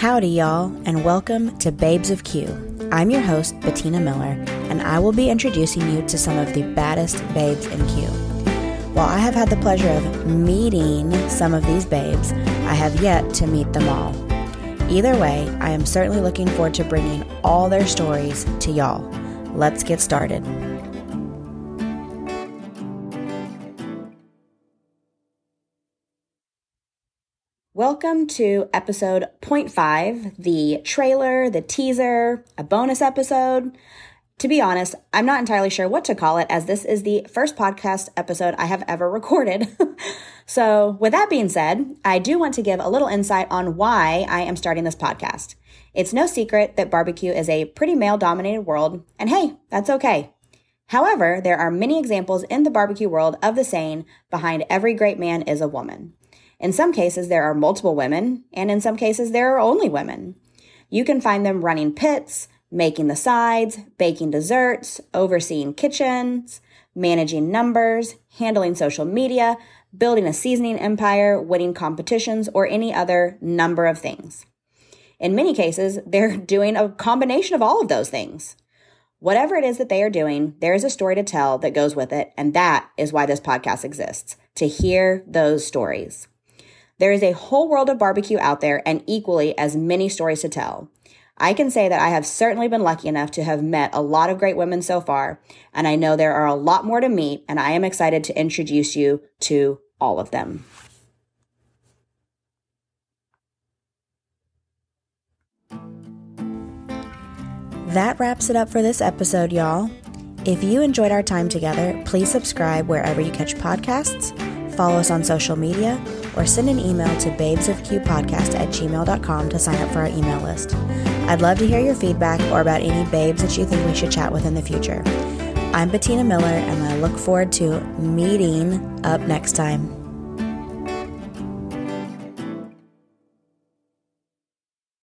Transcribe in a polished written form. Howdy, y'all, and welcome to Babes of Q. I'm your host, Bettina Miller, and I will be introducing you to some of the baddest babes in Q. While I have had the pleasure of meeting some of these babes, I have yet to meet them all. Either way, I am certainly looking forward to bringing all their stories to y'all. Let's get started. Welcome to episode 0.5, the trailer, the teaser, a bonus episode. To be honest, I'm not entirely sure what to call it, as this is the first podcast episode I have ever recorded. So with that being said, I do want to give a little insight on why I am starting this podcast. It's no secret that barbecue is a pretty male-dominated world, and hey, that's okay. However, there are many examples in the barbecue world of the saying, behind every great man is a woman. In some cases, there are multiple women, and in some cases, there are only women. You can find them running pits, making the sides, baking desserts, overseeing kitchens, managing numbers, handling social media, building a seasoning empire, winning competitions, or any other number of things. In many cases, they're doing a combination of all of those things. Whatever it is that they are doing, there is a story to tell that goes with it, and that is why this podcast exists, to hear those stories. There is a whole world of barbecue out there and equally as many stories to tell. I can say that I have certainly been lucky enough to have met a lot of great women so far, and I know there are a lot more to meet, and I am excited to introduce you to all of them. That wraps it up for this episode, y'all. If you enjoyed our time together, please subscribe wherever you catch podcasts, follow us on social media, or send an email to babesofqpodcast@gmail.com to sign up for our email list. I'd love to hear your feedback or about any babes that you think we should chat with in the future. I'm Bettina Miller, and I look forward to meeting up next time.